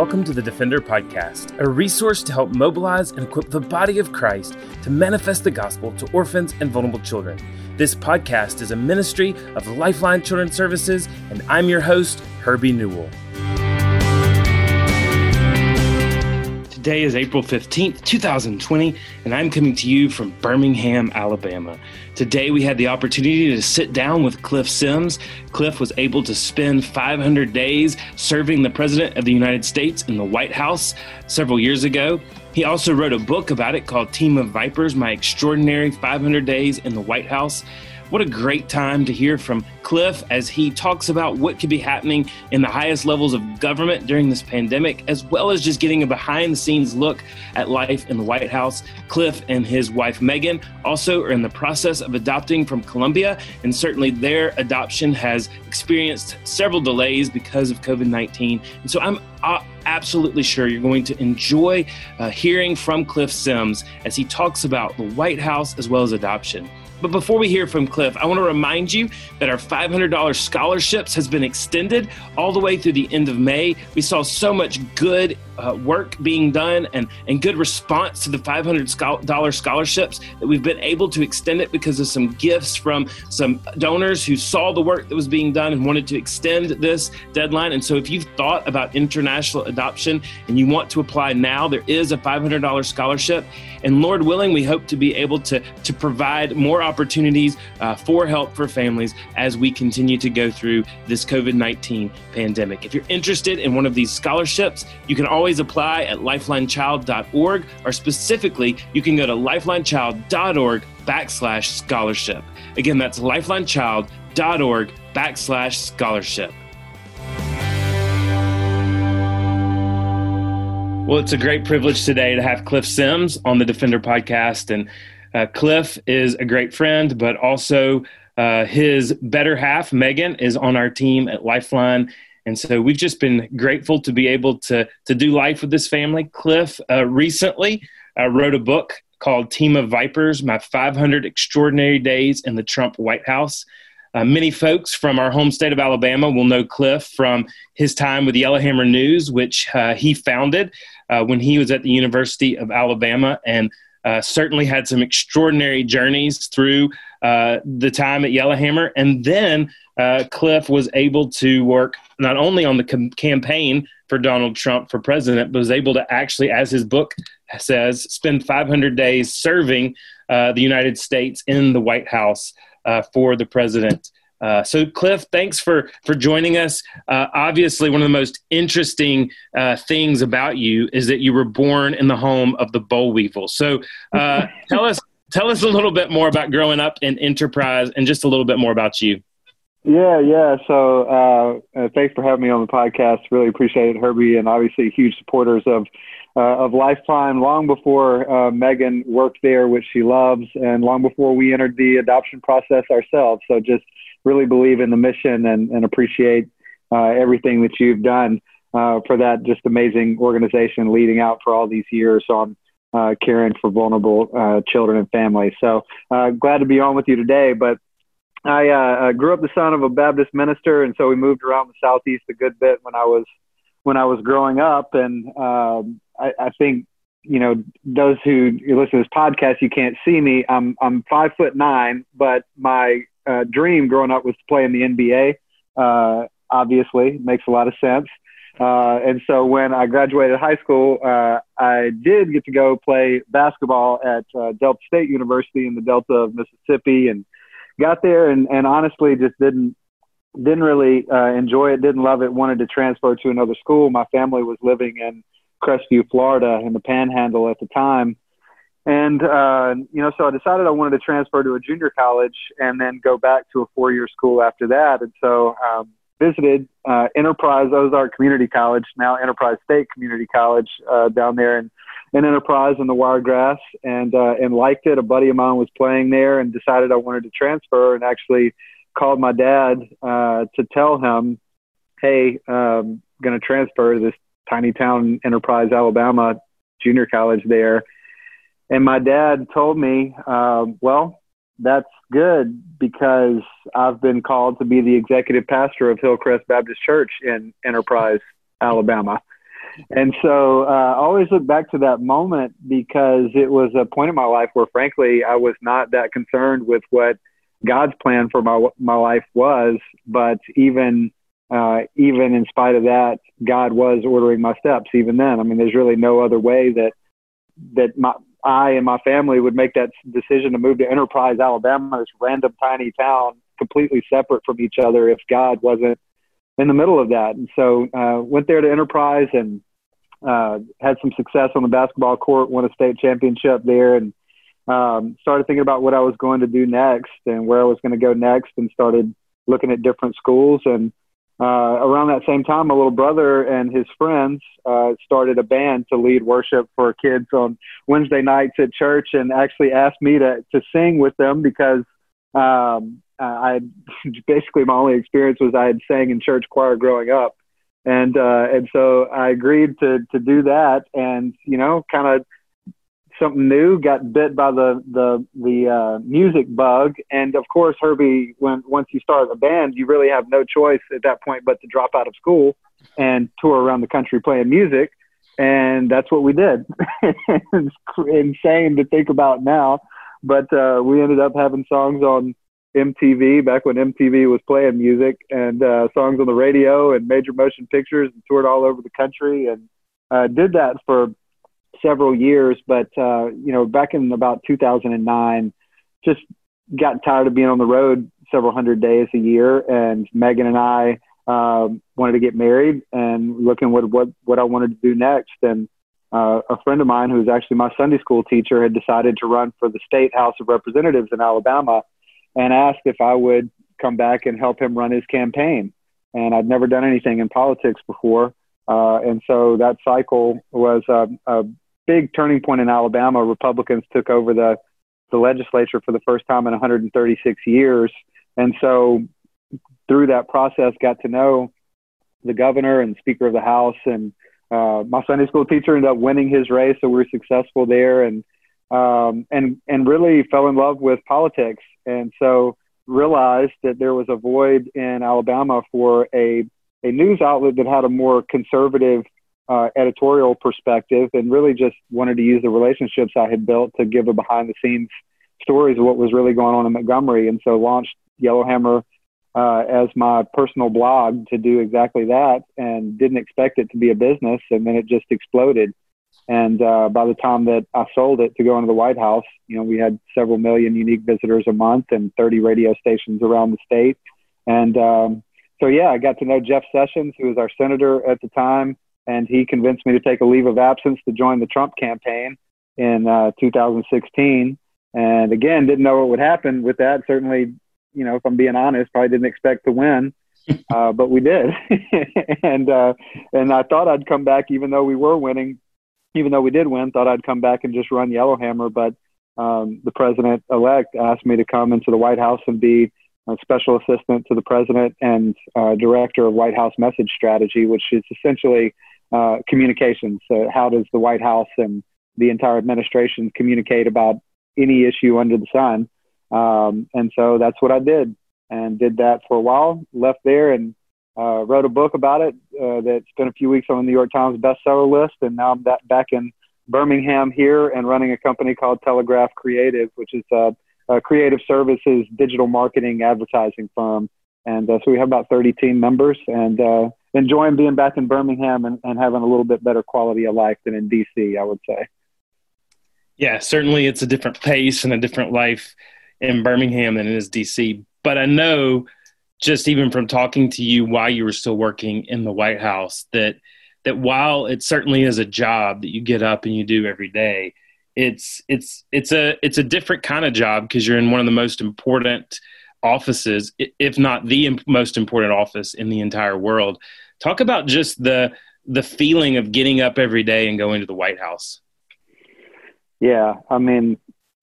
Welcome to the Defender Podcast, a resource to help mobilize and equip the body of Christ to manifest the gospel to orphans and vulnerable children. This podcast is a ministry of Lifeline Children's Services, and I'm your host, Herbie Newell. Today is April 15th, 2020, and I'm coming to you from Birmingham, Alabama. Today we had the opportunity to sit down with Cliff Sims. Cliff was able to spend 500 days serving the President of the United States in the White House several years ago. He also wrote a book about it called Team of Vipers, My Extraordinary 500 Days in the White House. What a great time to hear from Cliff as he talks about what could be happening in the highest levels of government during this pandemic, as well as just getting a behind-the-scenes look at life in the White House. Cliff and his wife, Megan, also are in the process of adopting from Colombia, and certainly their adoption has experienced several delays because of COVID-19. And so I'm absolutely sure you're going to enjoy hearing from Cliff Sims as he talks about the White House as well as adoption. But before we hear from Cliff, I want to remind you that our $500 scholarships has been extended all the way through the end of May. We saw so much good work being done and good response to the $500 scholarships that we've been able to extend it because of some gifts from some donors who saw the work that was being done and wanted to extend this deadline. And so if you've thought about international adoption and you want to apply now, there is a $500 scholarship. And Lord willing, we hope to be able to provide more opportunities for help for families as we continue to go through this COVID-19 pandemic. If you're interested in one of these scholarships, you can always apply at lifelinechild.org, or specifically, you can go to lifelinechild.org/scholarship. Again, that's lifelinechild.org/scholarship. Well, it's a great privilege today to have Cliff Sims on the Defender Podcast. And Cliff is a great friend, but also his better half, Megan, is on our team at Lifeline. And so we've just been grateful to be able to do life with this family. Cliff recently wrote a book called Team of Vipers, My 500 Extraordinary Days in the Trump White House. Many folks from our home state of Alabama will know Cliff from his time with Yellowhammer News, which he founded when he was at the University of Alabama, and certainly had some extraordinary journeys through the time at Yellowhammer. And then Cliff was able to work not only on the campaign for Donald Trump for president, but was able to actually, as his book says, spend 500 days serving the United States in the White House for the president. So Cliff, thanks for joining us. Obviously, one of the most interesting things about you is that you were born in the home of the boll weevil. So tell us a little bit more about growing up in Enterprise and just a little bit more about you. Yeah. So thanks for having me on the podcast. Really appreciate it, Herbie, and obviously huge supporters of Lifeline long before Megan worked there, which she loves, and long before we entered the adoption process ourselves. So just really believe in the mission and appreciate everything that you've done for that just amazing organization leading out for all these years on caring for vulnerable children and families. So glad to be on with you today. But I grew up the son of a Baptist minister, and so we moved around the Southeast a good bit when I was growing up. And I think, you know, those who listen to this podcast, you can't see me. I'm 5'9", but my dream growing up was to play in the NBA. Obviously, makes a lot of sense. And so when I graduated high school, I did get to go play basketball at Delta State University in the Delta of Mississippi, and got there and honestly just didn't really enjoy it, didn't love it, wanted to transfer to another school. My family was living in Crestview, Florida, in the Panhandle at the time. And, you know, so I decided I wanted to transfer to a junior college and then go back to a four-year school after that. And so visited Enterprise Ozark Community College, now Enterprise State Community College, down there in Enterprise in the Wiregrass, and liked it. A buddy of mine was playing there and decided I wanted to transfer, and actually called my dad to tell him, hey, I'm going to transfer to this tiny town, Enterprise, Alabama, junior college there. And my dad told me, well, that's good because I've been called to be the executive pastor of Hillcrest Baptist Church in Enterprise, Alabama. And so I always look back to that moment because it was a point in my life where, frankly, I was not that concerned with what God's plan for my life was. But even in spite of that, God was ordering my steps even then. I mean, there's really no other way that I and my family would make that decision to move to Enterprise, Alabama, this random tiny town, completely separate from each other, if God wasn't in the middle of that. And so went there to Enterprise and had some success on the basketball court, won a state championship there, and started thinking about what I was going to do next and where I was going to go next, and started looking at different schools. And around that same time, my little brother and his friends started a band to lead worship for kids on Wednesday nights at church, and actually asked me to sing with them because I basically, my only experience was I had sang in church choir growing up. And so I agreed to do that, and, you know, kind of something new, got bit by the music bug. And of course, Herbie, once you start a band, you really have no choice at that point but to drop out of school and tour around the country playing music. And that's what we did. It's insane to think about now, but we ended up having songs on MTV, back when MTV was playing music, and songs on the radio and major motion pictures, and toured all over the country, and did that for several years. But, you know, back in about 2009, just got tired of being on the road several hundred days a year. And Megan and I wanted to get married and looking what I wanted to do next. And a friend of mine, who was actually my Sunday school teacher, had decided to run for the state House of Representatives in Alabama, and asked if I would come back and help him run his campaign. And I'd never done anything in politics before. And so that cycle was a big turning point in Alabama. Republicans took over the legislature for the first time in 136 years. And so through that process, got to know the governor and Speaker of the House. And my Sunday school teacher ended up winning his race, so we were successful there. And really fell in love with politics. And so realized that there was a void in Alabama for a news outlet that had a more conservative editorial perspective, and really just wanted to use the relationships I had built to give a behind the scenes stories of what was really going on in Montgomery. And so launched Yellowhammer as my personal blog to do exactly that, and didn't expect it to be a business. And then it just exploded. And by the time that I sold it to go into the White House, you know, we had several million unique visitors a month and 30 radio stations around the state. And so, yeah, I got to know Jeff Sessions, who was our senator at the time, and he convinced me to take a leave of absence to join the Trump campaign in 2016. And again, didn't know what would happen with that. Certainly, you know, if I'm being honest, probably didn't expect to win. But we did. And I thought I'd come back, even though we were winning. Even though we did win, thought I'd come back and just run Yellowhammer. But the president-elect asked me to come into the White House and be a special assistant to the president and director of White House message strategy, which is essentially communications. So how does the White House and the entire administration communicate about any issue under the sun? And so that's what I did, and did that for a while, left there, and wrote a book about it that spent a few weeks on the New York Times bestseller list. And now I'm back in Birmingham here and running a company called Telegraph Creative, which is a creative services, digital marketing, advertising firm. And so we have about 30 team members, and enjoying being back in Birmingham and having a little bit better quality of life than in D.C., I would say. Yeah, certainly it's a different pace and a different life in Birmingham than it is D.C. But I know, just even from talking to you while you were still working in the White House, that while it certainly is a job that you get up and you do every day, it's a different kind of job, because you're in one of the most important offices, if not the most important office in the entire world. Talk about just the feeling of getting up every day and going to the White House. Yeah, I mean,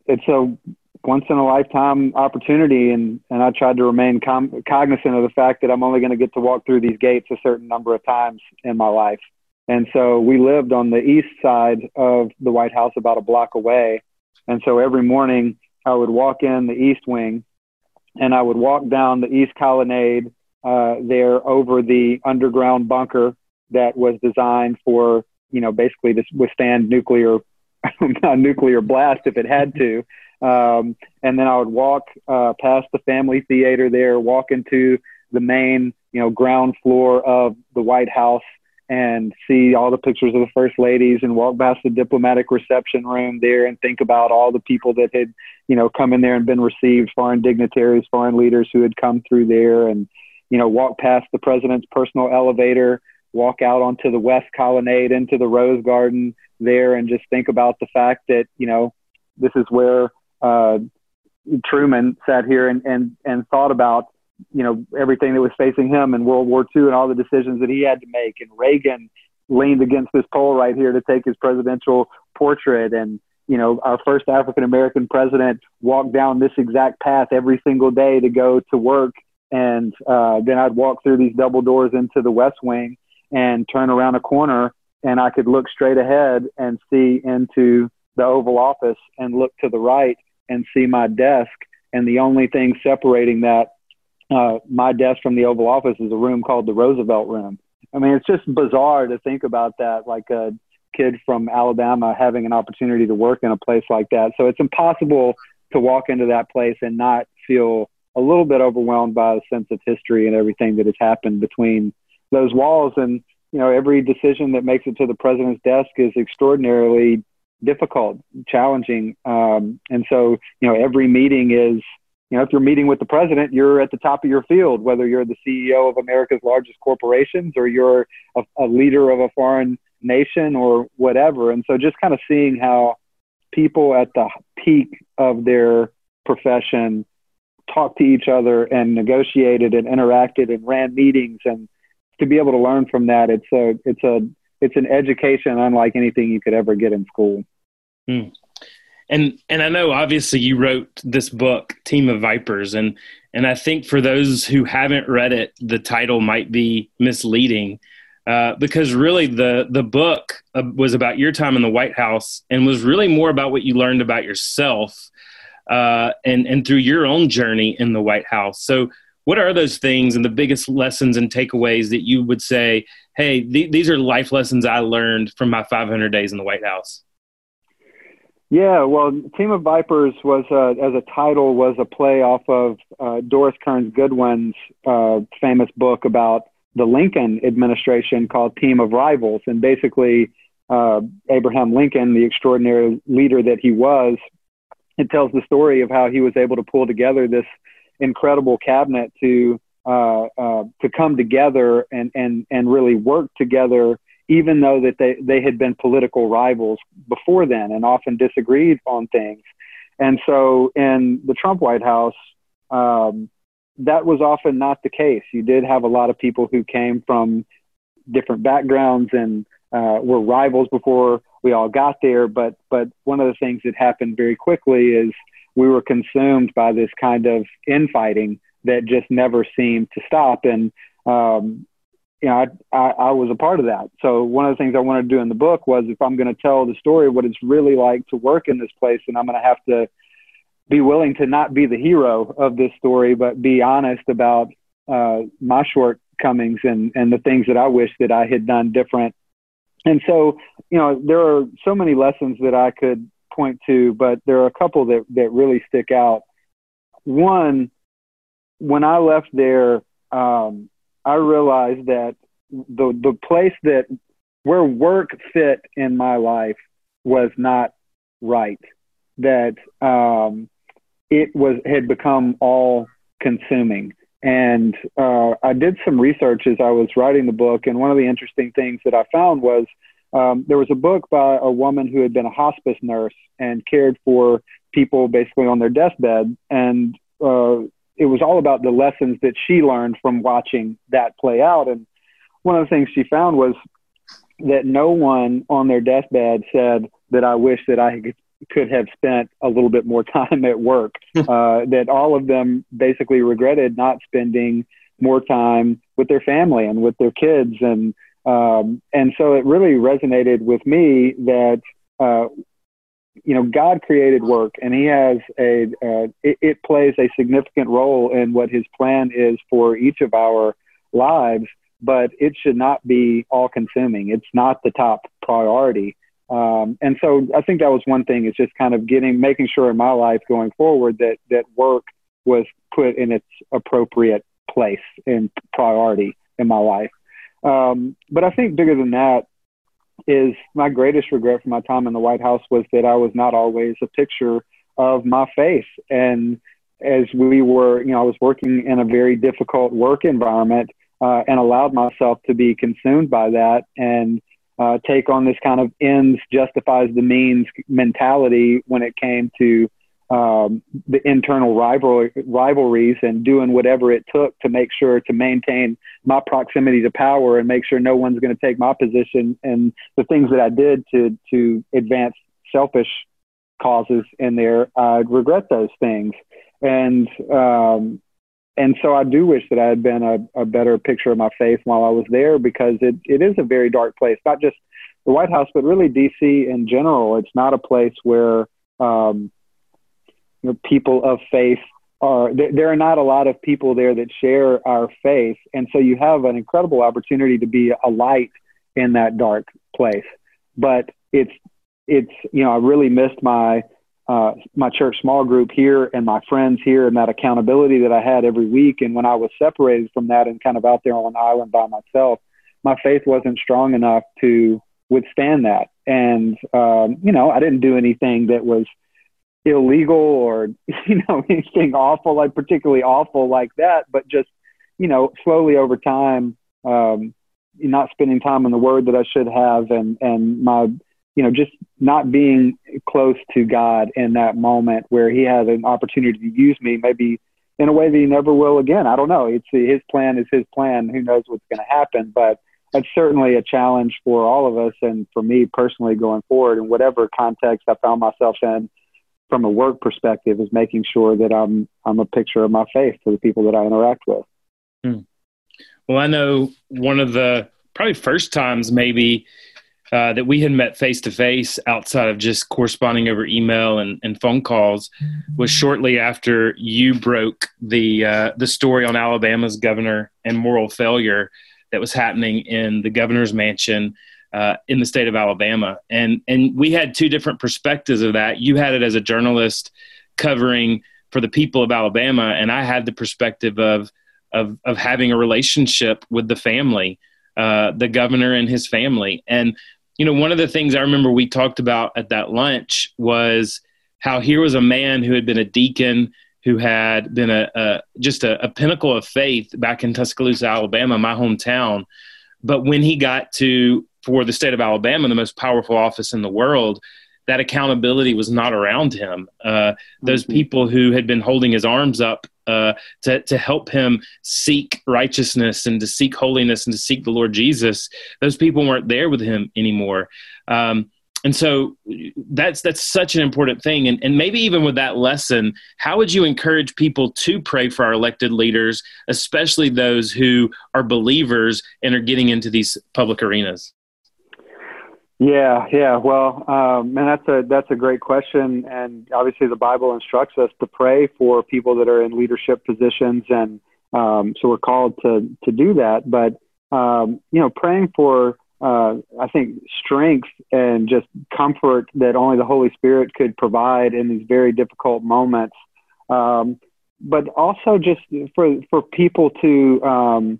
it's a once-in-a-lifetime opportunity, and I tried to remain cognizant of the fact that I'm only going to get to walk through these gates a certain number of times in my life. And so we lived on the east side of the White House, about a block away. And so every morning I would walk in the east wing, and I would walk down the east colonnade there over the underground bunker that was designed for, you know, basically to withstand a nuclear blast if it had to. And then I would walk past the family theater there, walk into the main, you know, ground floor of the White House and see all the pictures of the first ladies, and walk past the diplomatic reception room there and think about all the people that had, you know, come in there and been received, foreign dignitaries, foreign leaders who had come through there, and, you know, walk past the president's personal elevator, walk out onto the West Colonnade into the Rose Garden there, and just think about the fact that, you know, this is where Truman sat here and thought about, you know, everything that was facing him in World War II and all the decisions that he had to make. And Reagan leaned against this pole right here to take his presidential portrait. And, you know, our first African-American president walked down this exact path every single day to go to work. And then I'd walk through these double doors into the West Wing and turn around a corner, and I could look straight ahead and see into the Oval Office, and look to the right and see my desk. And the only thing separating that my desk from the Oval Office is a room called the Roosevelt Room. I mean, it's just bizarre to think about that, like a kid from Alabama having an opportunity to work in a place like that. So it's impossible to walk into that place and not feel a little bit overwhelmed by the sense of history and everything that has happened between those walls. And, you know, every decision that makes it to the president's desk is extraordinarily difficult, challenging. And so, you know, every meeting is, you know, if you're meeting with the president, you're at the top of your field, whether you're the CEO of America's largest corporations or you're a leader of a foreign nation or whatever. And so just kind of seeing how people at the peak of their profession talked to each other and negotiated and interacted and ran meetings, and to be able to learn from that, it's an education unlike anything you could ever get in school. Mm. And I know, obviously, you wrote this book, Team of Vipers, and I think for those who haven't read it, the title might be misleading, because really the book was about your time in the White House and was really more about what you learned about yourself and through your own journey in the White House. So what are those things and the biggest lessons and takeaways that you would say, hey, these are life lessons I learned from my 500 days in the White House? Yeah, well, Team of Vipers was, as a title, was a play off of Doris Kearns Goodwin's famous book about the Lincoln administration called Team of Rivals. And basically, Abraham Lincoln, the extraordinary leader that he was, it tells the story of how he was able to pull together this incredible cabinet to come together and really work together, even though that they had been political rivals before then and often disagreed on things. And so in the Trump White House, that was often not the case. You did have a lot of people who came from different backgrounds and were rivals before we all got there. But one of the things that happened very quickly is we were consumed by this kind of infighting that just never seemed to stop. And, you know, I was a part of that. So one of the things I wanted to do in the book was, if I'm going to tell the story of what it's really like to work in this place, then I'm going to have to be willing to not be the hero of this story, but be honest about my shortcomings and the things that I wish that I had done different. And so, you know, there are so many lessons that I could point to, but there are a couple that really stick out. One, when I left there, I realized that the place where work fit in my life was not right. That it had become all consuming. And I did some research as I was writing the book, and one of the interesting things that I found was there was a book by a woman who had been a hospice nurse and cared for people basically on their deathbed, and it was all about the lessons that she learned from watching that play out. And one of the things she found was that no one on their deathbed said that I wish that I could have spent a little bit more time at work, that all of them basically regretted not spending more time with their family and with their kids. And so it really resonated with me that, you know, God created work, and he has it plays a significant role in what his plan is for each of our lives. but it should not be all consuming. It's not the top priority. And so I think that was one thing, is just kind of making sure in my life going forward that work was put in its appropriate place and priority in my life. But I think bigger than that is my greatest regret for my time in the White House was that I was not always a picture of my faith. And as we were, I was working in a very difficult work environment, and allowed myself to be consumed by that and take on this kind of ends justifies the means mentality when it came to the internal rivalries and doing whatever it took to make sure to maintain my proximity to power and make sure no one's going to take my position, and the things that I did to advance selfish causes in there, I regret those things. And so I do wish that I had been a better picture of my faith while I was there, because it is a very dark place, not just the White House, but really DC in general. It's not a place where, people of faith are. There are not a lot of people there that share our faith, and so you have an incredible opportunity to be a light in that dark place. But it's I really missed my church small group here and my friends here and that accountability that I had every week. And when I was separated from that and kind of out there on an island by myself, my faith wasn't strong enough to withstand that. And I didn't do anything that was illegal or anything awful, like particularly awful like that, but just slowly over time, not spending time in the Word that I should have, and my just not being close to God in that moment where He had an opportunity to use me, maybe in a way that He never will again. I don't know. It's His plan is His plan. Who knows what's going to happen? But that's certainly a challenge for all of us, and for me personally going forward, in whatever context I found myself in. From a work perspective, is making sure that I'm a picture of my faith to the people that I interact with. Hmm. Well, I know one of the probably first times maybe that we had met face-to-face outside of just corresponding over email and phone calls was shortly after you broke the story on Alabama's governor and moral failure that was happening in the governor's mansion in the state of Alabama. And we had two different perspectives of that. You had it as a journalist covering for the people of Alabama, and I had the perspective of having a relationship with the family, the governor and his family. And, one of the things I remember we talked about at that lunch was how here was a man who had been a deacon, who had been just a pinnacle of faith back in Tuscaloosa, Alabama, my hometown. But when he got to, for the state of Alabama, the most powerful office in the world, that accountability was not around him. Those people who had been holding his arms up to help him seek righteousness and to seek holiness and to seek the Lord Jesus, those people weren't there with him anymore. And so that's such an important thing. And maybe even with that lesson, how would you encourage people to pray for our elected leaders, especially those who are believers and are getting into these public arenas? Yeah. Well, man, that's a great question. And obviously the Bible instructs us to pray for people that are in leadership positions. And so we're called to do that. But, praying for, I think, strength and just comfort that only the Holy Spirit could provide in these very difficult moments. But also just for people to,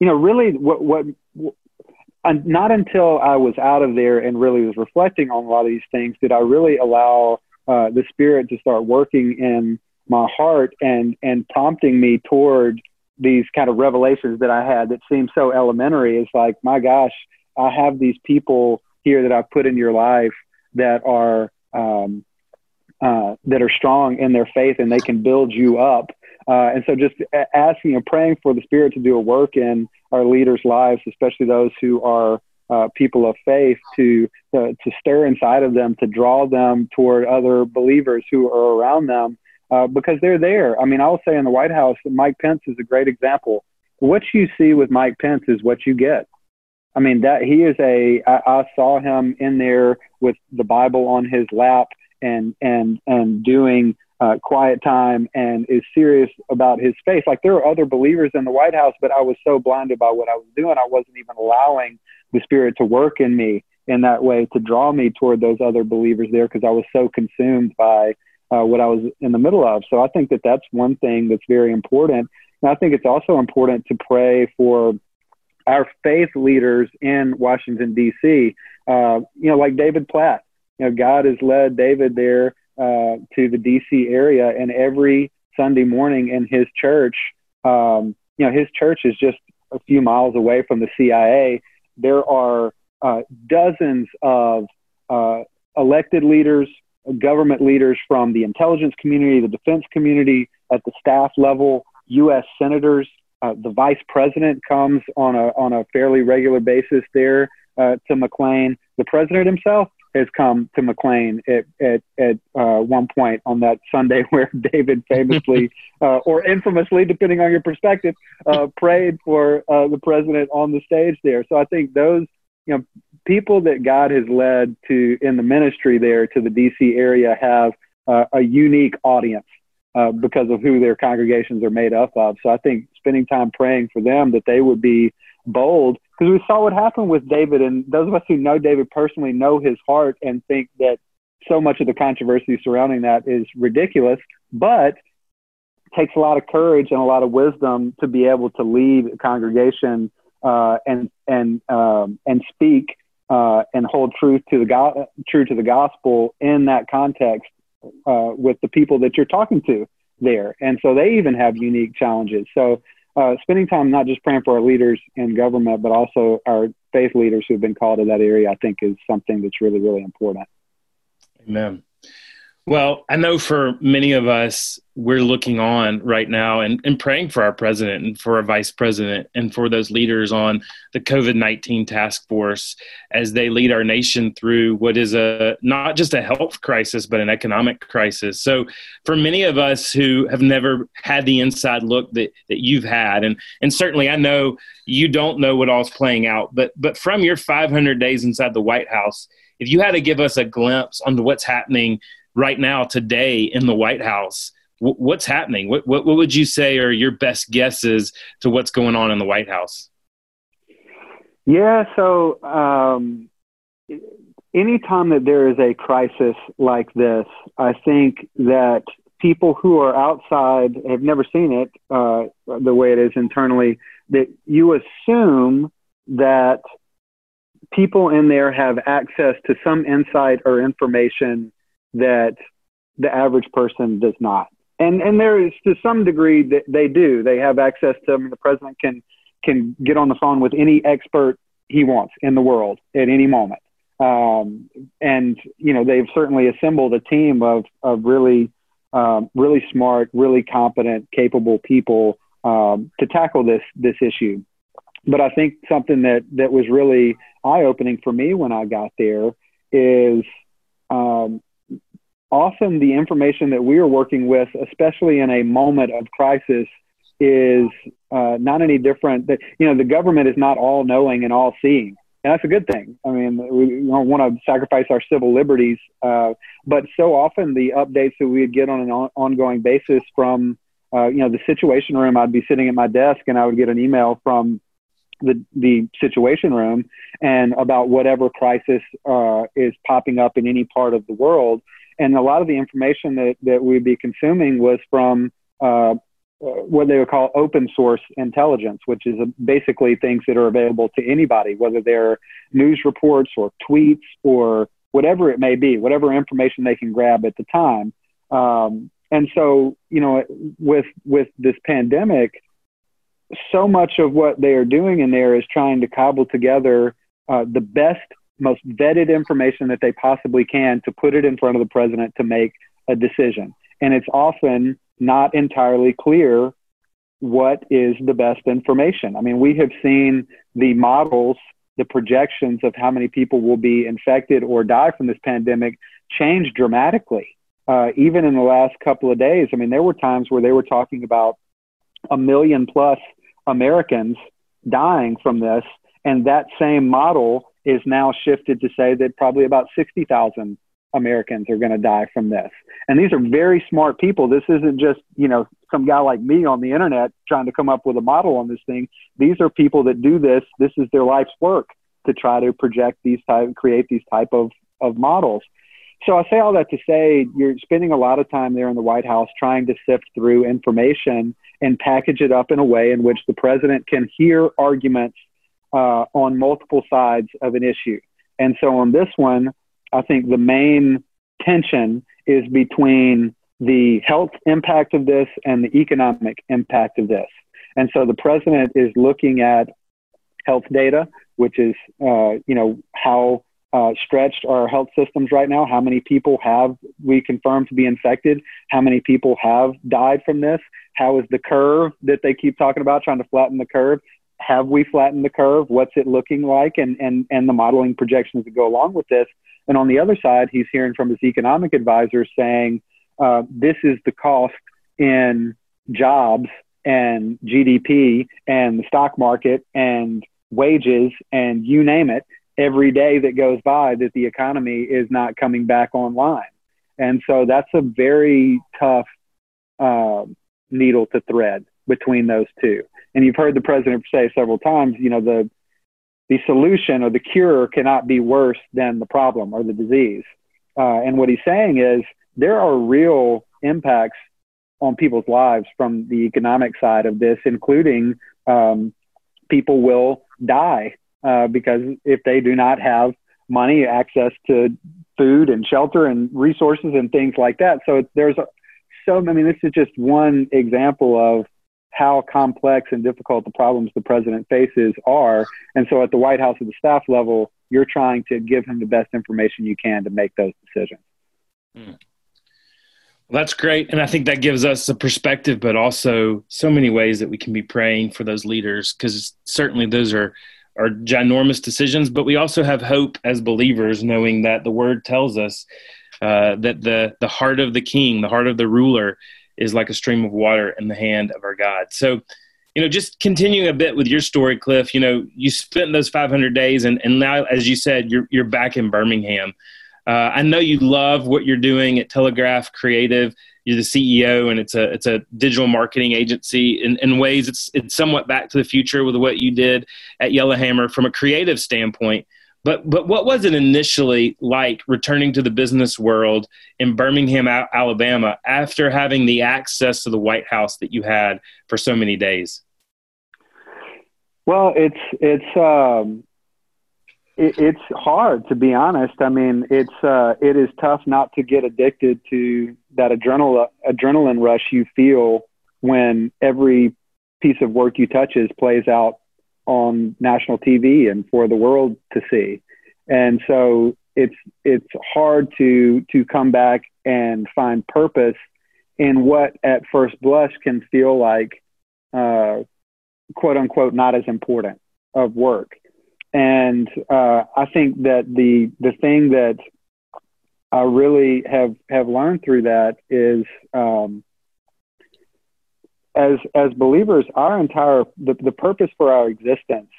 really what and not until I was out of there and really was reflecting on a lot of these things did I really allow the Spirit to start working in my heart and prompting me toward these kind of revelations that I had that seemed so elementary. It's like, my gosh, I have these people here that I've put in your life that are strong in their faith and they can build you up. And so just asking and praying for the Spirit to do a work in our leaders' lives, especially those who are people of faith, to stir inside of them, to draw them toward other believers who are around them, because they're there. I mean, I will say in the White House, Mike Pence is a great example. What you see with Mike Pence is what you get. I mean, that he is I saw him in there with the Bible on his lap and doing quiet time and is serious about his faith. Like, there are other believers in the White House, but I was so blinded by what I was doing, I wasn't even allowing the Spirit to work in me in that way to draw me toward those other believers there, because I was so consumed by what I was in the middle of. So I think that that's one thing that's very important. And I think it's also important to pray for our faith leaders in Washington, D.C., like David Platt. You know, God has led David there to the D.C. area, and every Sunday morning in his church, his church is just a few miles away from the CIA. There are dozens of elected leaders, government leaders from the intelligence community, the defense community, at the staff level, U.S. senators. The vice president comes on a fairly regular basis there to McLean. The president himself has come to McLean at one point on that Sunday where David famously or infamously, depending on your perspective, prayed for the president on the stage there. So I think those people that God has led to in the ministry there to the D.C. area have a unique audience because of who their congregations are made up of. So I think spending time praying for them, that they would be bold, because we saw what happened with David. And those of us who know David personally know his heart and think that so much of the controversy surrounding that is ridiculous, but it takes a lot of courage and a lot of wisdom to be able to lead a congregation and speak and hold true to the gospel in that context with the people that you're talking to there. And so they even have unique challenges. So spending time not just praying for our leaders in government, but also our faith leaders who've been called to that area, I think is something that's really, really important. Amen. Well, I know for many of us, we're looking on right now and praying for our president and for our vice president and for those leaders on the COVID-19 task force as they lead our nation through what is not just a health crisis, but an economic crisis. So for many of us who have never had the inside look that you've had, and certainly I know you don't know what all's playing out, but from your 500 days inside the White House, if you had to give us a glimpse onto what's happening right now, today in the White House, what's happening? What would you say are your best guesses to what's going on in the White House? Yeah, so anytime that there is a crisis like this, I think that people who are outside have never seen it the way it is internally, that you assume that people in there have access to some insight or information that the average person does not. And there is, to some degree, that they do. They have access to them. The president can get on the phone with any expert he wants in the world at any moment. They've certainly assembled a team of really smart, really competent, capable people to tackle this issue. But I think something that was really eye-opening for me when I got there is often the information that we are working with, especially in a moment of crisis, is not any different. The government is not all-knowing and all-seeing, and that's a good thing. I mean, we don't want to sacrifice our civil liberties, but so often the updates that we'd get on an ongoing basis from, the Situation Room, I'd be sitting at my desk and I would get an email from the Situation Room and about whatever crisis is popping up in any part of the world. And a lot of the information that we'd be consuming was from what they would call open source intelligence, which is basically things that are available to anybody, whether they're news reports or tweets or whatever it may be, whatever information they can grab at the time. And so, with this pandemic, so much of what they are doing in there is trying to cobble together the best, most vetted information that they possibly can to put it in front of the president to make a decision. And it's often not entirely clear what is the best information. I mean, we have seen the models, the projections of how many people will be infected or die from this pandemic change dramatically, even in the last couple of days. I mean, there were times where they were talking about 1 million+ Americans dying from this, and that same model is now shifted to say that probably about 60,000 Americans are going to die from this. And these are very smart people. This isn't just, you know, some guy like me on the internet trying to come up with a model on this thing. These are people that do this. This is their life's work to try to project these type, create these type of models. So I say all that to say you're spending a lot of time there in the White House trying to sift through information and package it up in a way in which the president can hear arguments on multiple sides of an issue. And so on this one, I think the main tension is between the health impact of this and the economic impact of this. And so the president is looking at health data, which is, you know, how stretched our health systems right now. How many people have we confirmed to be infected? How many people have died from this? How is the curve that they keep talking about, trying to flatten the curve? Have we flattened the curve? What's it looking like? And the modeling projections that go along with this. And on the other side, he's hearing from his economic advisors saying, this is the cost in jobs and GDP and the stock market and wages and you name it, every day that goes by that the economy is not coming back online. And so that's a very tough needle to thread between those two. And you've heard the president say several times, you know, the solution or the cure cannot be worse than the problem or the disease. And what he's saying is there are real impacts on people's lives from the economic side of this, including people will die because if they do not have money, access to food and shelter and resources and things like that. So there's this is just one example of how complex and difficult the problems the president faces are. And so at the White House at the staff level, you're trying to give him the best information you can to make those decisions. Mm. Well, that's great. And I think that gives us a perspective, but also so many ways that we can be praying for those leaders, because certainly those are ginormous decisions, but we also have hope as believers, knowing that the word tells us that the heart of the king, the heart of the ruler, is like a stream of water in the hand of our God. So, you know, just continuing a bit with your story, Cliff, you know, you spent those 500 days and now, as you said, you're back in Birmingham. I know you love what you're doing at Telegraph Creative. You're the CEO, and it's a digital marketing agency. In ways, it's somewhat back to the future with what you did at Yellowhammer from a creative standpoint. But what was it initially like returning to the business world in Birmingham, Alabama, after having the access to the White House that you had for so many days? Well, it's hard, to be honest. I mean, it is tough not to get addicted to that adrenaline rush you feel when every piece of work you touches plays out on national TV and for the world to see. And so it's hard to come back and find purpose in what at first blush can feel like, quote unquote, not as important of work. And I think that the thing that I really have learned through that is as believers, our the purpose for our existence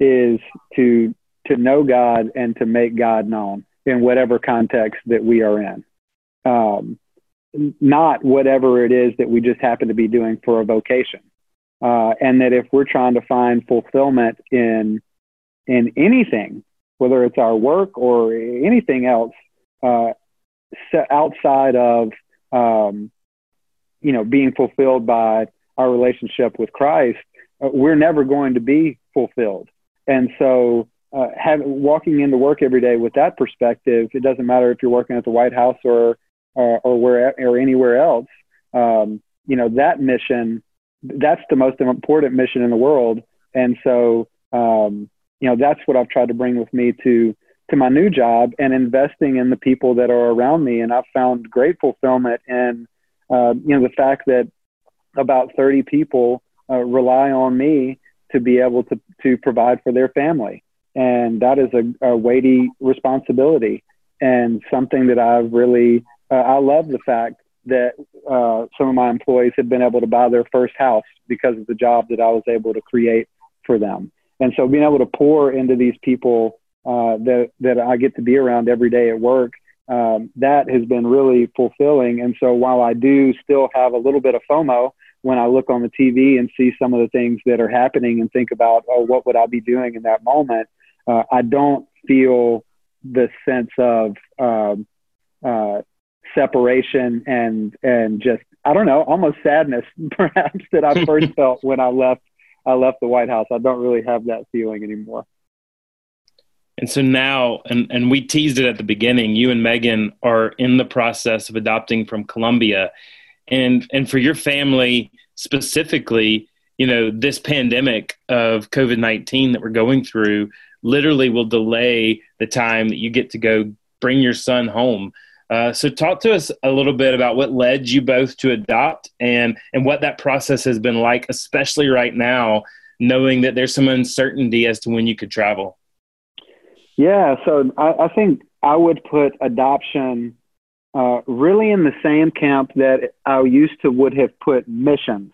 is to know God and to make God known in whatever context that we are in, not whatever it is that we just happen to be doing for a vocation. And that if we're trying to find fulfillment in anything, whether it's our work or anything else outside of, being fulfilled by our relationship with Christ, we're never going to be fulfilled. And so walking into work every day with that perspective, it doesn't matter if you're working at the White House or where or anywhere else, that mission, that's the most important mission in the world. And so, that's what I've tried to bring with me to my new job, and investing in the people that are around me. And I've found great fulfillment in, the fact that about 30 people rely on me to be able to provide for their family. And that is a weighty responsibility, and something that I've really, I love the fact that some of my employees have been able to buy their first house because of the job that I was able to create for them. And so being able to pour into these people that I get to be around every day at work that has been really fulfilling. And so while I do still have a little bit of FOMO when I look on the TV and see some of the things that are happening and think about, oh, what would I be doing in that moment? I don't feel the sense of separation and just, I don't know, almost sadness perhaps that I first felt when I left the White House. I don't really have that feeling anymore. And so now, and we teased it at the beginning, you and Megan are in the process of adopting from Colombia. And for your family specifically, you know, this pandemic of COVID-19 that we're going through literally will delay the time that you get to go bring your son home. So talk to us a little bit about what led you both to adopt and what that process has been like, especially right now, knowing that there's some uncertainty as to when you could travel. Yeah, so I think I would put adoption really in the same camp that I used to would have put missions.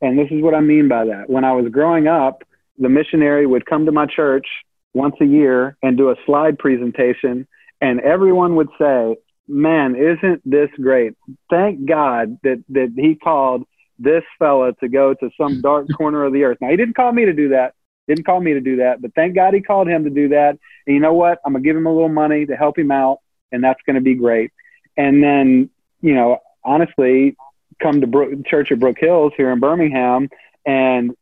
And this is what I mean by that. When I was growing up, the missionary would come to my church once a year and do a slide presentation, and everyone would say, man, isn't this great? Thank God that he called this fella to go to some dark corner of the earth. Now, he didn't call me to do that. But thank God he called him to do that. And you know what? I'm going to give him a little money to help him out, and that's going to be great. And then, you know, honestly, come to Church of Brook Hills here in Birmingham, and,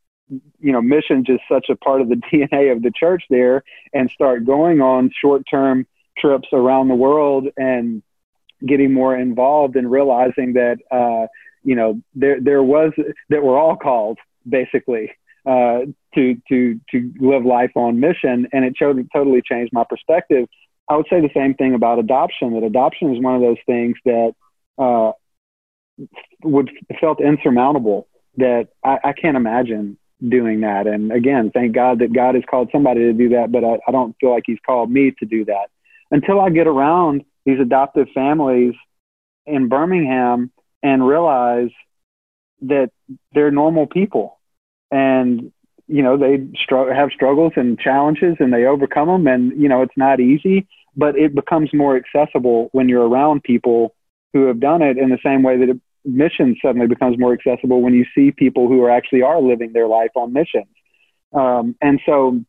you know, missions is such a part of the DNA of the church there, and start going on short-term trips around the world and getting more involved and realizing that, you know, that we're all called basically to live life on mission. And it totally changed my perspective. I would say the same thing about adoption, that adoption is one of those things that felt insurmountable, that I can't imagine doing that. And again, thank God that God has called somebody to do that, but I don't feel like he's called me to do that. Until I get around these adoptive families in Birmingham and realize that they're normal people, and, you know, they have struggles and challenges, and they overcome them. And, you know, it's not easy, but it becomes more accessible when you're around people who have done it, in the same way that mission suddenly becomes more accessible when you see people who are actually living their life on missions. And so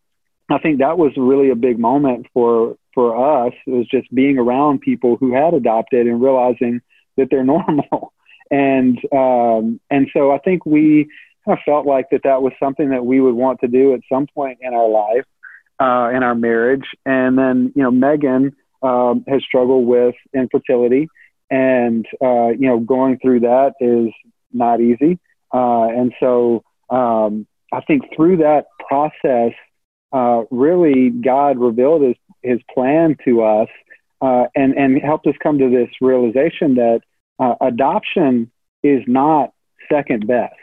I think that was really a big moment for us. It was just being around people who had adopted and realizing that they're normal. And so I think we kind of felt like that was something that we would want to do at some point in our life, in our marriage. And then, you know, Megan has struggled with infertility, and, you know, going through that is not easy. And so I think through that process, really God revealed his plan to us, and helped us come to this realization that adoption is not second best.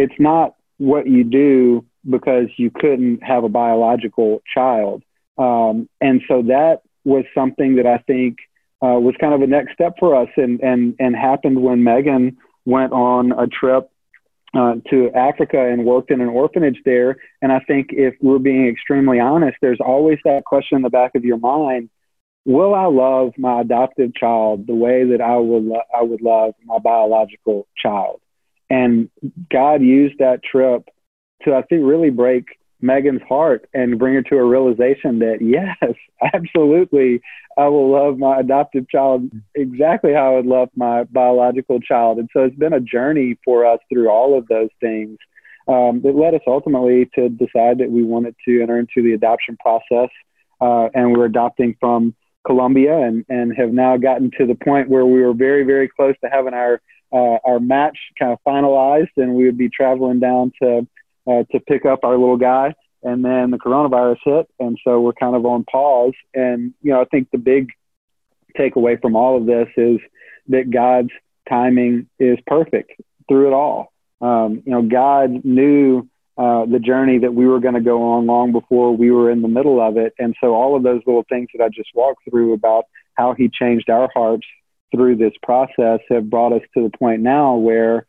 It's not what you do because you couldn't have a biological child. And so that was something that I think was kind of a next step for us, and happened when Megan went on a trip to Africa and worked in an orphanage there. And I think if we're being extremely honest, there's always that question in the back of your mind: will I love my adoptive child the way that I would love my biological child? And God used that trip to, I think, really break Megan's heart and bring her to a realization that, yes, absolutely, I will love my adoptive child exactly how I would love my biological child. And so it's been a journey for us through all of those things that led us ultimately to decide that we wanted to enter into the adoption process. And we're adopting from Colombia, and have now gotten to the point where we were very, very close to having our match kind of finalized, and we would be traveling down to pick up our little guy. And then the coronavirus hit, and so we're kind of on pause. And, you know, I think the big takeaway from all of this is that God's timing is perfect through it all. You know, God knew the journey that we were going to go on long before we were in the middle of it. And so all of those little things that I just walked through about how he changed our hearts through this process have brought us to the point now where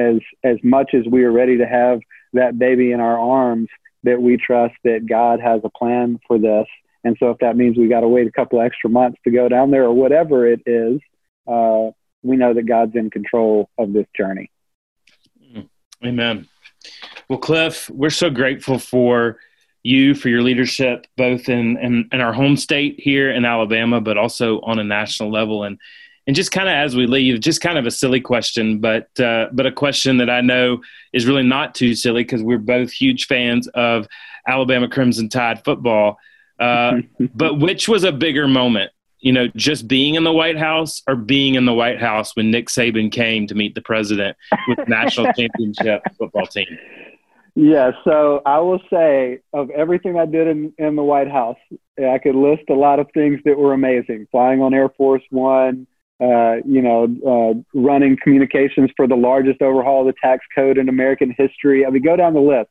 as much as we are ready to have that baby in our arms, that we trust that God has a plan for this, And so if that means we got to wait a couple extra months to go down there or whatever it is, we know that God's in control of this journey. Amen. Well, Cliff, we're so grateful for you, for your leadership, both in our home state here in Alabama, but also on a national level. And just kind of as we leave, just kind of a silly question, but a question that I know is really not too silly because we're both huge fans of Alabama Crimson Tide football. But which was a bigger moment, you know, just being in the White House or being in the White House when Nick Saban came to meet the president with the national championship football team? Yeah, so I will say of everything I did in the White House, I could list a lot of things that were amazing. Flying on Air Force One, running communications for the largest overhaul of the tax code in American history. I mean, go down the list.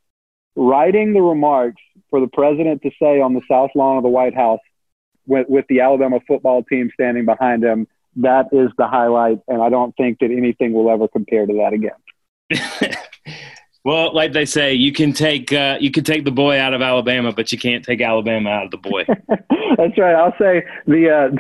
Writing the remarks for the president to say on the South Lawn of the White House with the Alabama football team standing behind him, that is the highlight, and I don't think that anything will ever compare to that again. Well, like they say, you can take the boy out of Alabama, but you can't take Alabama out of the boy. That's right. I'll say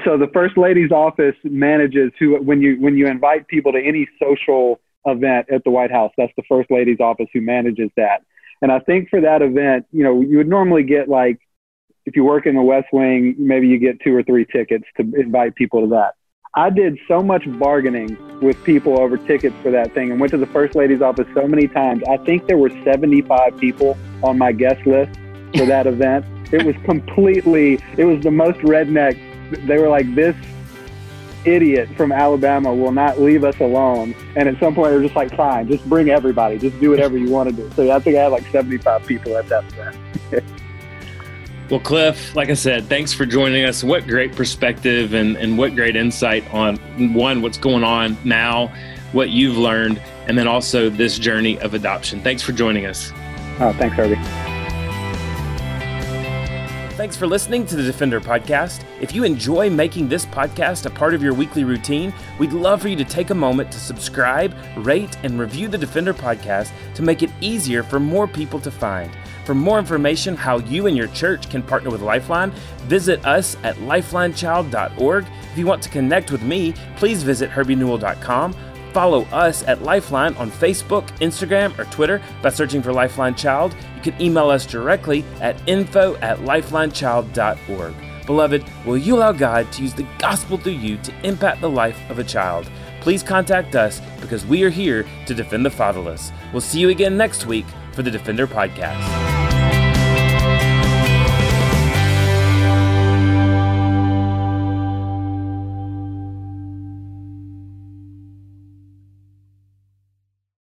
so the First Lady's office manages who when you invite people to any social event at the White House, that's the First Lady's office who manages that. And I think for that event, you know, you would normally get like, if you work in the West Wing, maybe you get 2 or 3 tickets to invite people to that. I did so much bargaining with people over tickets for that thing and went to the First Lady's office so many times. I think there were 75 people on my guest list for that event. It was the most redneck. They were like, this idiot from Alabama will not leave us alone. And at some point, they were just like, fine, just bring everybody. Just do whatever you want to do. So I think I had like 75 people at that event. Well, Cliff, like I said, thanks for joining us. What great perspective and what great insight on, one, what's going on now, what you've learned, and then also this journey of adoption. Thanks for joining us. Oh, thanks, Herbie. Thanks for listening to the Defender Podcast. If you enjoy making this podcast a part of your weekly routine, we'd love for you to take a moment to subscribe, rate, and review the Defender Podcast to make it easier for more people to find. For more information how you and your church can partner with Lifeline, visit us at lifelinechild.org. If you want to connect with me, please visit herbienewell.com. Follow us at Lifeline on Facebook, Instagram, or Twitter by searching for Lifeline Child. You can email us directly at info@lifelinechild.org. Beloved, will you allow God to use the gospel through you to impact the life of a child? Please contact us because we are here to defend the fatherless. We'll see you again next week for the Defender Podcast.